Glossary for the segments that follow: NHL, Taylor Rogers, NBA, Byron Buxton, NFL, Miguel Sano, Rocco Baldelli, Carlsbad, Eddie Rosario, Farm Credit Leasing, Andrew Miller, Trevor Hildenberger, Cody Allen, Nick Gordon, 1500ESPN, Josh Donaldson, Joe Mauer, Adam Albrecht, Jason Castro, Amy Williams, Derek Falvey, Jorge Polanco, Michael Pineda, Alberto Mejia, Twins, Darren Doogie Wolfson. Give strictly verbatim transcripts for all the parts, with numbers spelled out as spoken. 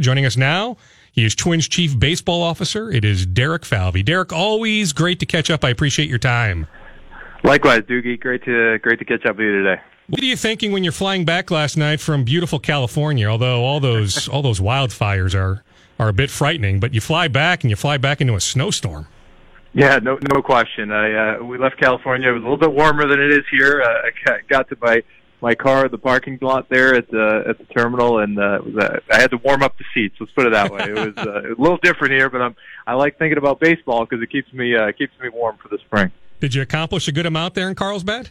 Joining us now, he is Twins Chief Baseball Officer. It is Derek Falvey. Derek, always great to catch up. I appreciate your time. Likewise, Doogie. Great to great to catch up with you today. What are you thinking when you're flying back last night from beautiful California? Although all those all those wildfires are are a bit frightening, but you fly back and you fly back into a snowstorm. Yeah, no no question. I uh, we left California. It was a little bit warmer than it is here. Uh, I got to my. my car, the parking lot there at the at the terminal, and uh, it was, uh, I had to warm up the seats. Let's put it that way. It was uh, a little different here, but I'm I like thinking about baseball because it keeps me uh, keeps me warm for the spring. Did you accomplish a good amount there in Carlsbad?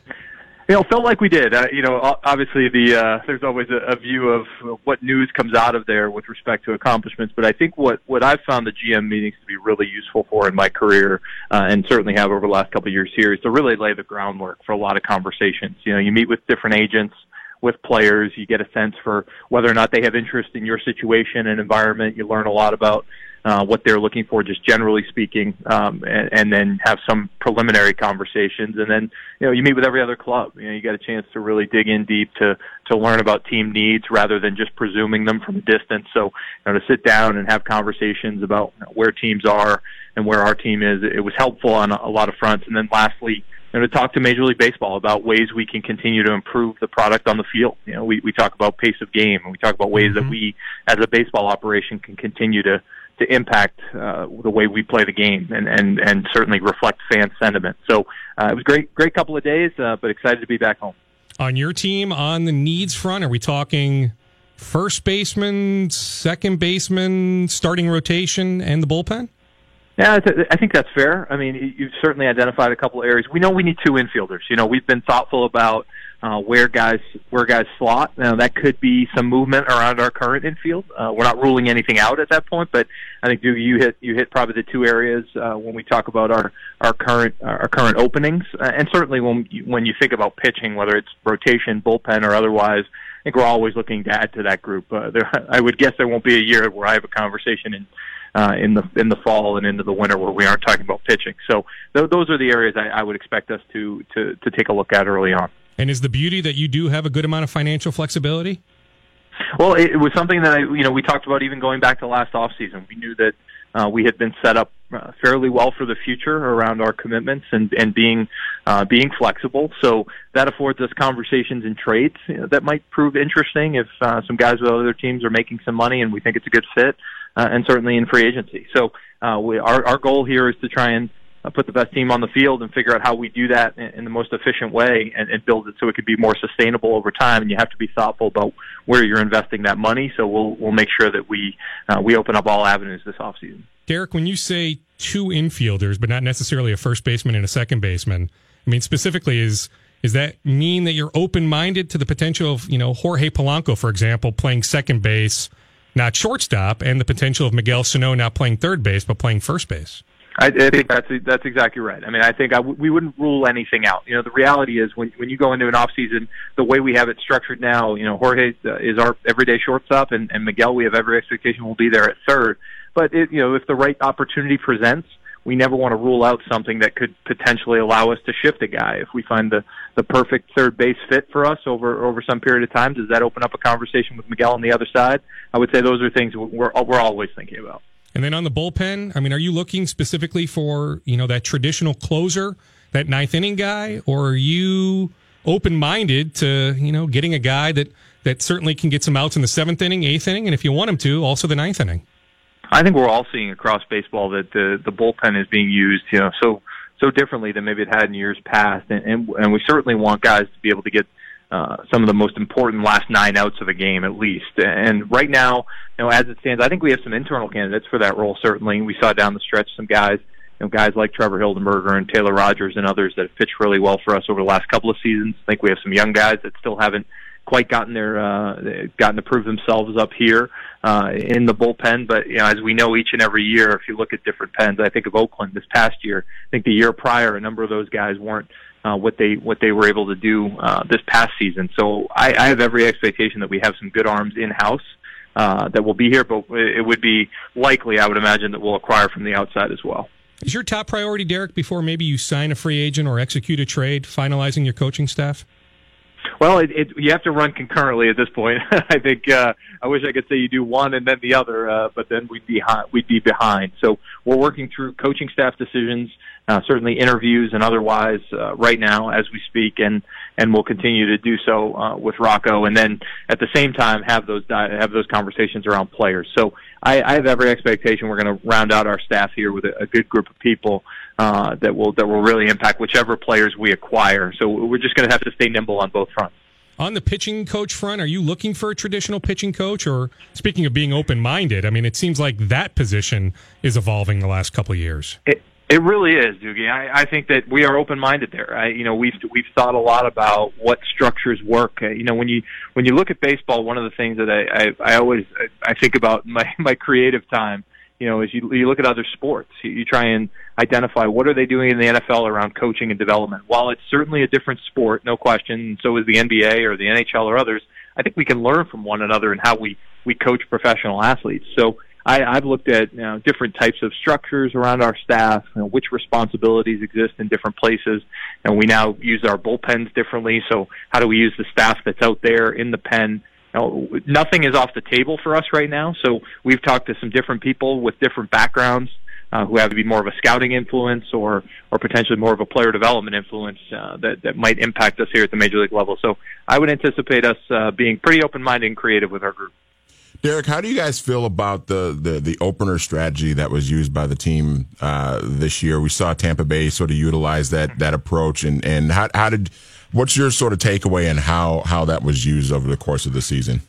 You know, felt like we did. Uh, you know, obviously the uh, there's always a, a view of what news comes out of there with respect to accomplishments, but I think what, what I've found the G M meetings to be really useful for in my career, uh, and certainly have over the last couple of years here, is to really lay the groundwork for a lot of conversations. You know, you meet with different agents, with players, you get a sense for whether or not they have interest in your situation and environment. You learn a lot about Uh, what they're looking for, just generally speaking, um, and, and then have some preliminary conversations. And then, you know, you meet with every other club. You know, you get a chance to really dig in deep to, to learn about team needs rather than just presuming them from a distance. So, you know, to sit down and have conversations about you know, where teams are and where our team is, it was helpful on a, a lot of fronts. And then lastly, you know, to talk to Major League Baseball about ways we can continue to improve the product on the field. You know, we, we talk about pace of game, and we talk about ways mm-hmm. that we, as a baseball operation, can continue to to impact uh, the way we play the game and, and, and certainly reflect fan sentiment. So uh, it was a great, great couple of days, uh, but excited to be back home. On your team, on the needs front, are we talking first baseman, second baseman, starting rotation, and the bullpen? Yeah, I think that's fair. I mean, you've certainly identified a couple of areas. We know we need two infielders. You know, we've been thoughtful about uh, where guys where guys slot. Now, that could be some movement around our current infield. Uh, we're not ruling anything out at that point, but I think Doogie, you hit you hit probably the two areas uh, when we talk about our our current our current openings, uh, and certainly when you, when you think about pitching, whether it's rotation, bullpen, or otherwise. I think we're always looking to add to that group. Uh, there, I would guess there won't be a year where I have a conversation in. Uh, in the in the fall and into the winter where we aren't talking about pitching. So th- those are the areas I, I would expect us to, to, to take a look at early on. And is the beauty that you do have a good amount of financial flexibility? Well, it, it was something that I, you know we talked about even going back to last offseason. We knew that uh, we had been set up uh, fairly well for the future around our commitments and, and being uh, being flexible. So that affords us conversations and trades you know, that might prove interesting if uh, some guys with other teams are making some money and we think it's a good fit. Uh, and certainly in free agency. So uh, we, our, our goal here is to try and uh, put the best team on the field and figure out how we do that in, in the most efficient way and, and build it so it could be more sustainable over time. And you have to be thoughtful about where you're investing that money. So we'll we'll make sure that we uh, we open up all avenues this offseason. Derek, when you say two infielders, but not necessarily a first baseman and a second baseman, I mean specifically is is that mean that you're open-minded to the potential of you know Jorge Polanco, for example, playing second base? Not shortstop, and the potential of Miguel Sano not playing third base but playing first base. I, I think that's that's exactly right. I mean, I think I w- we wouldn't rule anything out. You know, the reality is when when you go into an offseason, the way we have it structured now, you know, Jorge is our everyday shortstop, and, and Miguel, we have every expectation will be there at third. But it, you know, if the right opportunity presents, we never want to rule out something that could potentially allow us to shift a guy. If we find the, the perfect third base fit for us over, over some period of time, does that open up a conversation with Miguel on the other side? I would say those are things we're we're always thinking about. And then on the bullpen, I mean, are you looking specifically for, you know, that traditional closer, that ninth inning guy, or are you open-minded to, you know, getting a guy that, that certainly can get some outs in the seventh inning, eighth inning, and if you want him to, also the ninth inning? I think we're all seeing across baseball that the, the bullpen is being used, you know, so so differently than maybe it had in years past, and and, and we certainly want guys to be able to get uh, some of the most important last nine outs of a game at least. And right now, you know, as it stands, I think we have some internal candidates for that role. Certainly, we saw down the stretch some guys, you know, guys like Trevor Hildenberger and Taylor Rogers and others that have pitched really well for us over the last couple of seasons. I think we have some young guys that still haven't quite gotten their uh, gotten to prove themselves up here uh, in the bullpen, but you know, as we know, each and every year, if you look at different pens, I think of Oakland this past year. I think the year prior, a number of those guys weren't uh, what they what they were able to do uh, this past season. So I, I have every expectation that we have some good arms in house uh, that will be here, but it would be likely, I would imagine, that we'll acquire from the outside as well. Is your top priority, Derek, before maybe you sign a free agent or execute a trade, finalizing your coaching staff? Well, it, it, you have to run concurrently at this point. I think uh, I wish I could say you do one and then the other, uh, but then we'd be high, we'd be behind. So we're working through coaching staff decisions, uh, certainly interviews and otherwise uh, right now as we speak, and and we'll continue to do so uh, with Rocco, and then at the same time have those di- have those conversations around players. So I, I have every expectation we're going to round out our staff here with a, a good group of people uh, that will that will really impact whichever players we acquire. So we're just going to have to stay nimble on both fronts. On the pitching coach front, are you looking for a traditional pitching coach? Or speaking of being open-minded, I mean, it seems like that position is evolving the last couple of years. It, it really is, Doogie. I, I think that we are open-minded there. I, you know, we've we've thought a lot about what structures work. You know, when you when you look at baseball, one of the things that I I, I always I think about my my creative time. You know, as you, you look at other sports, you, you try and identify what are they doing in the N F L around coaching and development. While it's certainly a different sport, no question, so is the N B A or the N H L or others, I think we can learn from one another in how we, we coach professional athletes. So I, I've looked at you know, different types of structures around our staff, you know, which responsibilities exist in different places, and we now use our bullpens differently. So how do we use the staff that's out there in the pen? Now, nothing is off the table for us right now, so we've talked to some different people with different backgrounds uh, who have to be more of a scouting influence or or potentially more of a player development influence uh, that, that might impact us here at the Major League level. So I would anticipate us uh, being pretty open-minded and creative with our group. Derek, how do you guys feel about the, the, the opener strategy that was used by the team uh, this year? We saw Tampa Bay sort of utilize that that approach, and, and how, how did – what's your sort of takeaway and how, how that was used over the course of the season?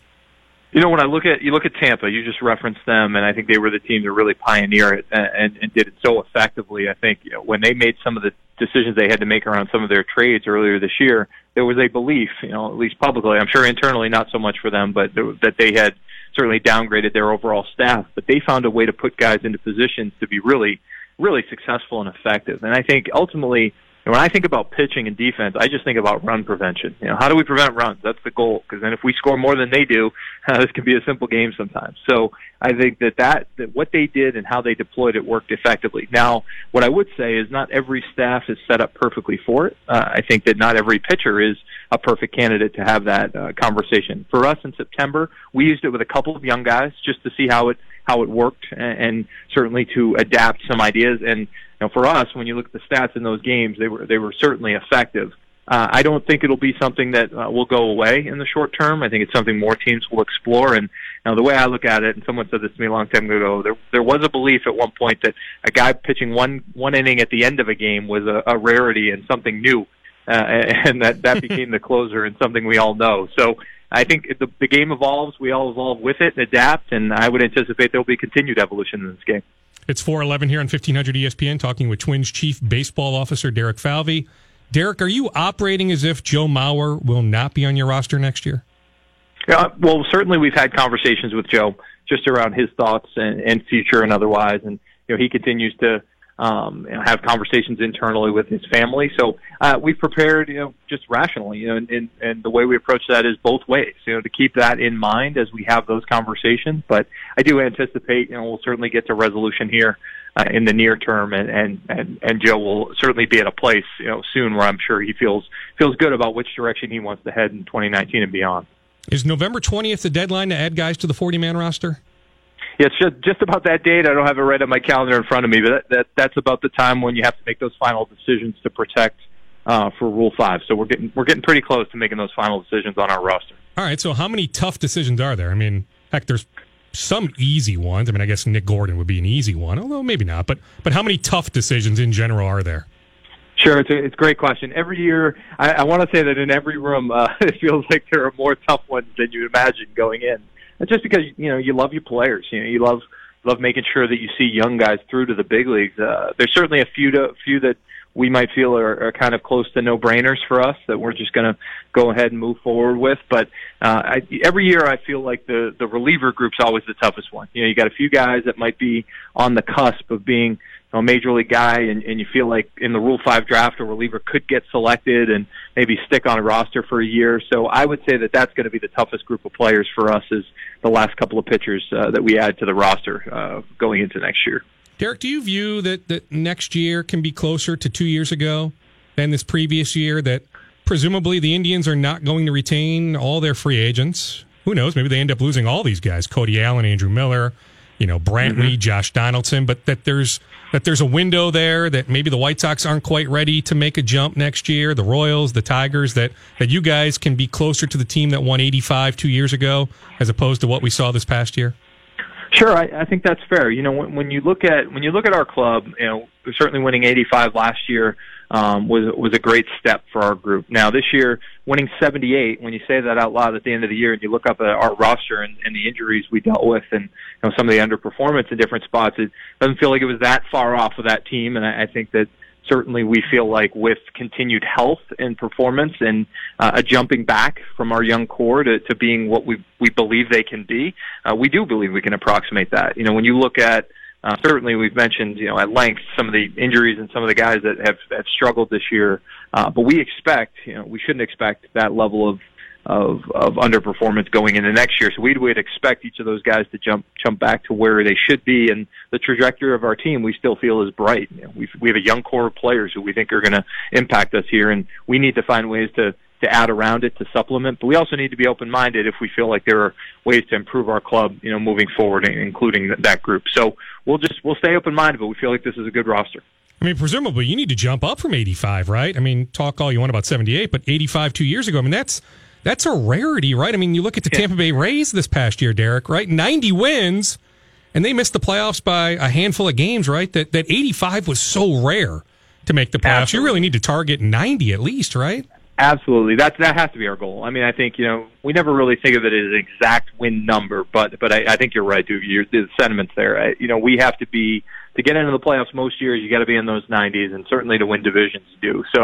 You know, when I look at you look at Tampa, you just referenced them, and I think they were the team to really pioneer it and, and did it so effectively. I think you know, when they made some of the decisions they had to make around some of their trades earlier this year, there was a belief, you know, at least publicly. I'm sure internally not so much for them, but there, that they had certainly downgraded their overall staff. But they found a way to put guys into positions to be really, really successful and effective. And I think ultimately, when I think about pitching and defense, I just think about run prevention. You know, how do we prevent runs? That's the goal. Because then if we score more than they do, uh, this can be a simple game sometimes. So I think that, that that what they did and how they deployed it worked effectively. Now, what I would say is not every staff is set up perfectly for it. Uh, I think that not every pitcher is a perfect candidate to have that uh, conversation. For us in September, we used it with a couple of young guys just to see how it how it worked and, and certainly to adapt some ideas. And now, for us, when you look at the stats in those games, they were they were certainly effective. Uh, I don't think it'll be something that uh, will go away in the short term. I think it's something more teams will explore. And now, the way I look at it, and someone said this to me a long time ago, there there was a belief at one point that a guy pitching one one inning at the end of a game was a, a rarity and something new, uh, and that that became the closer and something we all know. So I think if the, the game evolves, we all evolve with it and adapt. And I would anticipate there will be continued evolution in this game. It's four eleven here on fifteen hundred E S P N, talking with Twins Chief Baseball Officer Derek Falvey. Derek, are you operating as if Joe Mauer will not be on your roster next year? Uh, well, certainly we've had conversations with Joe just around his thoughts and, and future and otherwise. And you know, he continues to um, you know, have conversations internally with his family. So uh, we've prepared, you know, just rationally. You know, and, and, and the way we approach that is both ways, you know, to keep that in mind as we have those conversations. But I do anticipate, you know, we'll certainly get to resolution here uh, in the near term, and, and, and, and Joe will certainly be at a place, you know, soon where I'm sure he feels feels good about which direction he wants to head in twenty nineteen and beyond. Is November twentieth the deadline to add guys to the forty-man roster? Yeah, it's just, just about that date. I don't have it right on my calendar in front of me, but that, that, that's about the time when you have to make those final decisions to protect uh, for Rule five. So we're getting we're getting pretty close to making those final decisions on our roster. All right, so how many tough decisions are there? I mean, heck, there's some easy ones. I mean, I guess Nick Gordon would be an easy one, although maybe not. But but how many tough decisions in general are there? Sure, it's a, it's a great question. Every year, I, I want to say that in every room, uh, it feels like there are more tough ones than you imagine going in. Just because, you know, you love your players, you know, you love love making sure that you see young guys through to the big leagues. Uh, there's certainly a few to, few that we might feel are, are kind of close to no-brainers for us that we're just going to go ahead and move forward with. But uh, I, every year I feel like the, the reliever group's always the toughest one. You know, you got a few guys that might be on the cusp of being a major league guy, and, and you feel like in the Rule five draft, a reliever could get selected and maybe stick on a roster for a year. So I would say that that's going to be the toughest group of players for us is the last couple of pitchers uh, that we add to the roster uh, going into next year. Derek, do you view that, that next year can be closer to two years ago than this previous year, that presumably the Indians are not going to retain all their free agents. Who knows? Maybe they end up losing all these guys, Cody Allen, Andrew Miller, you know, Brantley, mm-hmm. Josh Donaldson, but that there's that there's a window there that maybe the White Sox aren't quite ready to make a jump next year, the Royals, the Tigers, that, that you guys can be closer to the team that won eighty-five two years ago as opposed to what we saw this past year? Sure, I, I think that's fair. You know, when, when you look at when you look at our club, you know, certainly winning eighty-five last year um, was was a great step for our group. Now this year, winning seventy-eight. When you say that out loud at the end of the year, and you look up at our roster and, and the injuries we dealt with, and you know, some of the underperformance in different spots, it doesn't feel like it was that far off of that team. And I, I think that certainly we feel like with continued health and performance, and uh, a jumping back from our young core to, to being what we we believe they can be, uh, we do believe we can approximate that. You know, when you look at Uh, certainly, we've mentioned, you know, at length some of the injuries and some of the guys that have, have struggled this year. Uh, but we expect, you know, we shouldn't expect that level of, of of underperformance going into next year. So we would expect each of those guys to jump jump back to where they should be. And the trajectory of our team, we still feel, is bright. You know, we we have a young core of players who we think are going to impact us here, and we need to find ways to. to add around it, to supplement, but we also need to be open-minded if we feel like there are ways to improve our club, you know, moving forward, including that group. So we'll just, we'll stay open-minded, but we feel like this is a good roster. I mean, presumably you need to jump up from eighty-five, right? I mean, talk all you want about seventy-eight, but eighty-five two years ago, I mean, that's, that's a rarity, right? I mean, you look at the Tampa Bay Rays this past year, Derek, right? ninety wins, and they missed the playoffs by a handful of games, right? That, that eighty-five was so rare to make the playoffs. Absolutely. You really need to target ninety at least, right? Absolutely. That, that has to be our goal. I mean, I think, you know, we never really think of it as an exact win number, but but I, I think you're right, dude. You're, the sentiment's there. I, you know, we have to be, to get into the playoffs most years, you got to be in those nineties, and certainly to win divisions do. So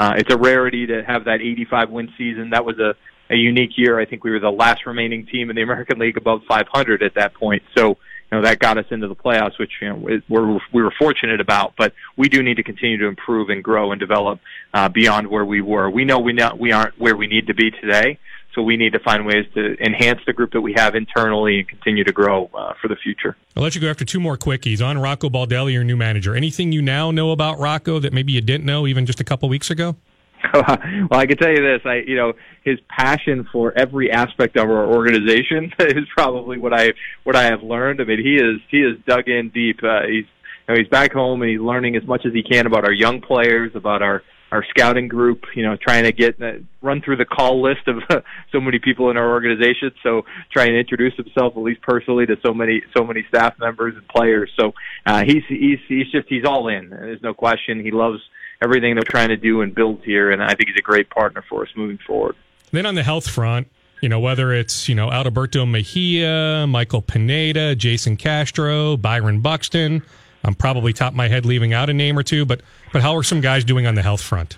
uh, it's a rarity to have that eighty-five win season. That was a, a unique year. I think we were the last remaining team in the American League above five hundred at that point. So, you know, that got us into the playoffs, which, you know, we're, we were fortunate about, but we do need to continue to improve and grow and develop uh, beyond where we were. We know we not, we aren't where we need to be today, so we need to find ways to enhance the group that we have internally and continue to grow uh, for the future. I'll let you go after two more quickies. On Rocco Baldelli, your new manager, anything you now know about Rocco that maybe you didn't know even just a couple weeks ago? Well, I can tell you this. I, you know, his passion for every aspect of our organization is probably what I what I have learned. I mean, he is he is dug in deep. Uh, he's you know, he's back home and he's learning as much as he can about our young players, about our, our scouting group. You know, trying to get uh, run through the call list of uh, so many people in our organization. So trying to introduce himself at least personally to so many so many staff members and players. So uh, he's he's he's just he's all in. There's no question. He loves everything they're trying to do and build here, and I think he's a great partner for us moving forward. Then on the health front, you know, whether it's, you know, Alberto Mejia, Michael Pineda, Jason Castro, Byron Buxton, I'm probably top of my head leaving out a name or two, but but how are some guys doing on the health front?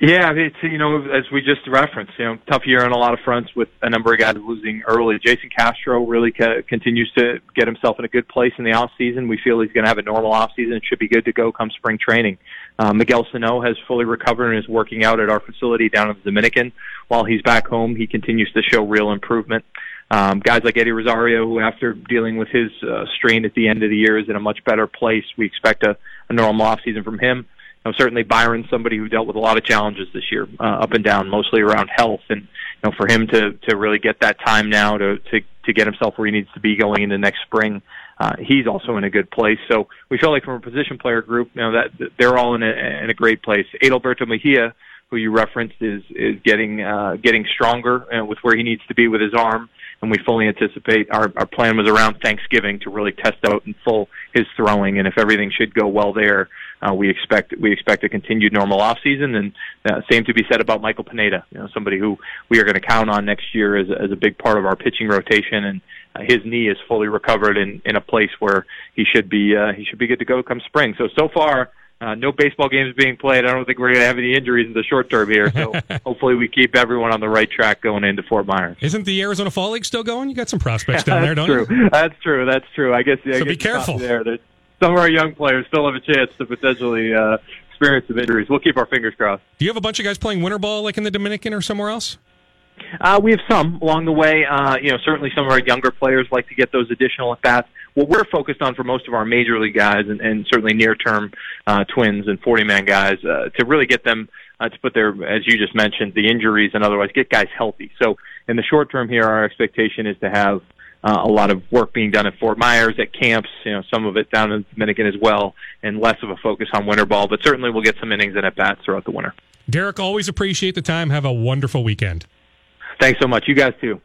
Yeah, it's, you know, as we just referenced, you know, tough year on a lot of fronts with a number of guys losing early. Jason Castro really co- continues to get himself in a good place in the off season. We feel he's going to have a normal off season and should be good to go come spring training. Uh, Miguel Sano has fully recovered and is working out at our facility down in the Dominican. While he's back home, he continues to show real improvement. Um, guys like Eddie Rosario, who after dealing with his uh, strain at the end of the year is in a much better place. We expect a, a normal off season from him. You know, certainly Byron, somebody who dealt with a lot of challenges this year, uh, up and down, mostly around health. And, you know, for him to, to really get that time now to, to, to get himself where he needs to be going into next spring, uh, he's also in a good place. So we feel like from a position player group, you know, that they're all in a, in a great place. Alberto Mejia, who you referenced, is, is getting, uh, getting stronger uh, with where he needs to be with his arm. And we fully anticipate our, our plan was around Thanksgiving to really test out in full his throwing. And if everything should go well there, uh, we expect we expect a continued normal off season. And uh, same to be said about Michael Pineda, you know, somebody who we are going to count on next year as, as a big part of our pitching rotation. And uh, his knee is fully recovered and in a place where he should be uh, he should be good to go come spring. So so far. Uh, no baseball games being played. I don't think we're going to have any injuries in the short term here, so hopefully we keep everyone on the right track going into Fort Myers. Isn't the Arizona Fall League still going? You got some prospects down there, don't true. you? That's true. That's true. I guess. I so guess be careful. There. Some of our young players still have a chance to potentially uh, experience some injuries. We'll keep our fingers crossed. Do you have a bunch of guys playing winter ball, like in the Dominican or somewhere else? Uh, we have some along the way. Uh, you know, certainly some of our younger players like to get those additional at bats. What we're focused on for most of our major league guys, and, and certainly near-term uh, Twins and forty-man guys, uh, to really get them uh, to put their, as you just mentioned, the injuries and otherwise, get guys healthy. So in the short term here, our expectation is to have uh, a lot of work being done at Fort Myers, at camps, you know, some of it down in Dominican as well, and less of a focus on winter ball. But certainly we'll get some innings and at-bats throughout the winter. Derek, always appreciate the time. Have a wonderful weekend. Thanks so much. You guys too.